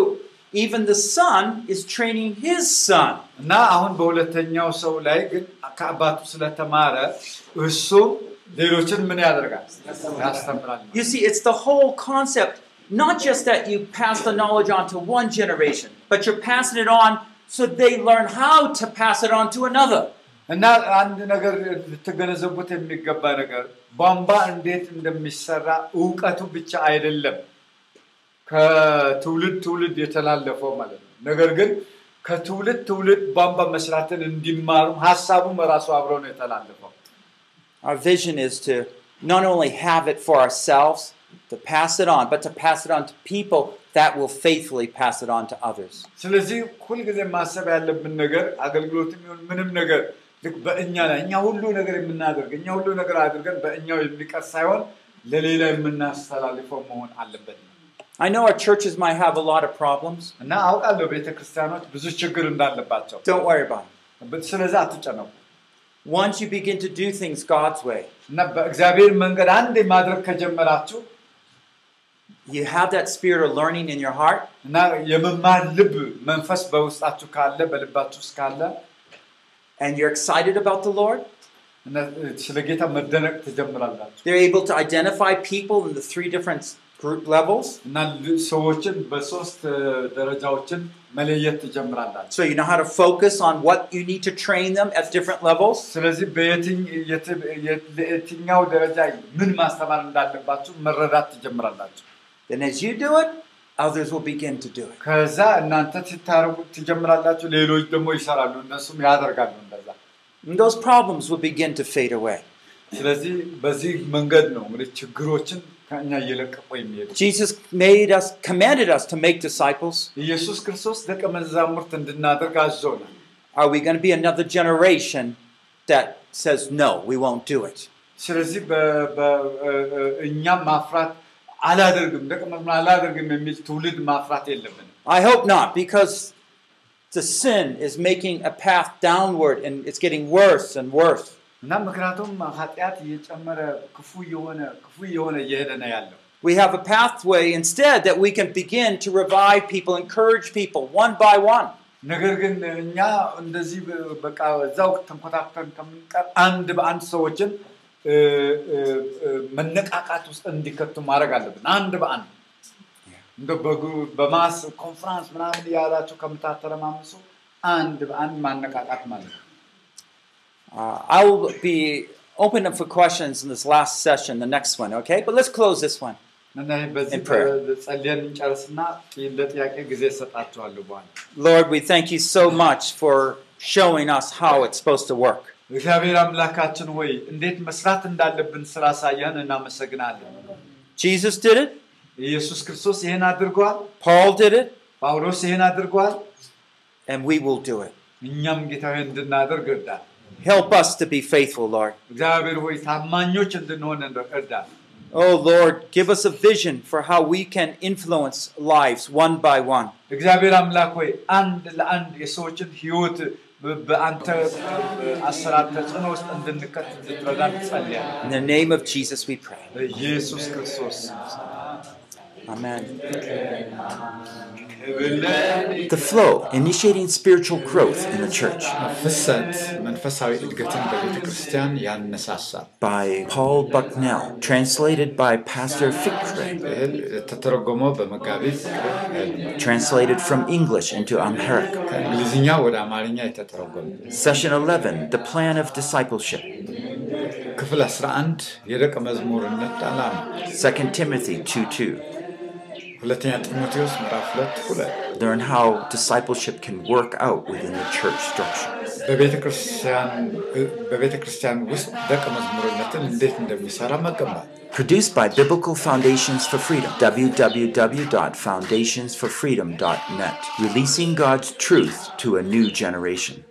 even the son is training his son እና አሁን በሁለተኛው ሰው ላይ ግን ከአባቱ ስለተማረ እሱ ሌሎችን ምን ያደርጋል ያስተምራል You see it's the whole concept not just that you pass the knowledge on to one generation but you're passing it on so they learn how to pass it on to another እና አንድ ነገር ልትገነዘቡት የሚገባ ነገር ቧንቧ እንዴት እንደሚሰራ ዕውቀቱ ብቻ አይደለም ከትውልድ ትውልድ የተላለፈው ማለት ነው ነገር ግን ከትውልድ ትውልድ ቧንቧ መስራትን እንዲማሩ ሐሳቡ መራሱ አብሮ ነው የተላለፈው Our vision is to not only have it for ourselves, to pass it on, but to pass it on to people that will faithfully pass it on to others. ስለዚህ ሁሉ ግዜ ማሰብ ያለብን ነገር አገልግሎትም ይሁን ምንም ነገር ልክ በእኛ ላይ እኛ ሁሉ ነገር የምናደርገው እኛ ሁሉ ነገር አድርገን በእኛው የሚቀር ሳይሆን ለሌላ የምናስተላልፈው መሆን አለበት። I know our churches might have a lot of problems. እና አውቃለሁ ቤተክርስቲያኖች ብዙ ችግር እንዳለባቸው. Don't worry about it. ስለዚህ አትጨነቁ Once you begin to do things God's way. ነበር እግዚአብሔር መንገድ አንዴ ማድረግ ከጀመራችሁ you have that spirit of learning in your heart. እና የመማር ልብ መንፈስ በውስጣችሁ ካለ በልባችሁ ውስጥ ካለ and you're excited about the Lord. እና ስለ ጌታ መደነቅ ትጀምራላችሁ. They're able to identify people in the three different group levels. እና ሰዎችን በሶስት ደረጃዎችን መለየት ትጀምራላችሁ So you know how to focus on what you need to train them at different levels ስለዚህ በየትኛው ደረጃ ምን ማስተማር እንዳለባችሁ መረዳት ትጀምራላችሁ Then as you do it others will begin to do it ከዛ እናንተ ትታረጉ ትጀምራላችሁ ሌሎች ደግሞ ይሰራሉ እነሱም ያደርጋሉ እንደዛ And those problems will begin to fade away ስለዚህ በዚህ መንገድ ነው እንግዲህ ችግሮችን ከኛ እየለቀቁ የሚሄዱ Jesus made us commanded us to make disciples ኢየሱስ ክርስቶስ ደቀ መዛሙርት እንድናደርግ አዘዘናል Are we going to be another generation that says no we won't do it ስለዚህ በእኛ ማፍራት አላደርግም ደቀ መዛሙርት አላደርግም የሚል ትውልድ ማፍራት የለብንም I hope not because the sin is making a path downward and it's getting worse and worse እና ምክንያቱም ኃጢአት እየጨመረ ክፉ የሆነ ክፉ የሆነ እየሄደ ነው ያለው We have a pathway instead that we can begin to revive people encourage people one by one ነገር ግን እኛ እንደዚህ በቃ እዛው ተንኮታክተን ከምንቀር አንድ በአንድ ሰዎችን መነቃቃት ውስጥ እንዲከቱ ማድረግ አለብን አንድ በአንድ እንደ በማስ ኮንፈረንስ ምናምን ያላችሁ ከምታተረማምሱ አንድ በአንድ ማነቃቃት ማለት ነው Uh, I will be open up for questions in this last session, the next one, okay? But let's close this one in prayer. Lord, we thank you so much for showing us how it's supposed to work. Jesus did it. Paul did it. And we will do it. Help us to be faithful, Lord. Oh, Lord, give us a vision for how we can influence lives one by one. In the name of Jesus, we pray. Amen. The flow, initiating spiritual growth in the church. By Paul Bucknell, translated by Pastor Fikre. Translated from English into Amharic. Session eleven, The Plan of Discipleship. Second Timothy two two. Learn how discipleship can work out within the church structure. Produced by Biblical Foundations for Freedom, w w w dot foundations for freedom dot net. Releasing God's truth to a new generation.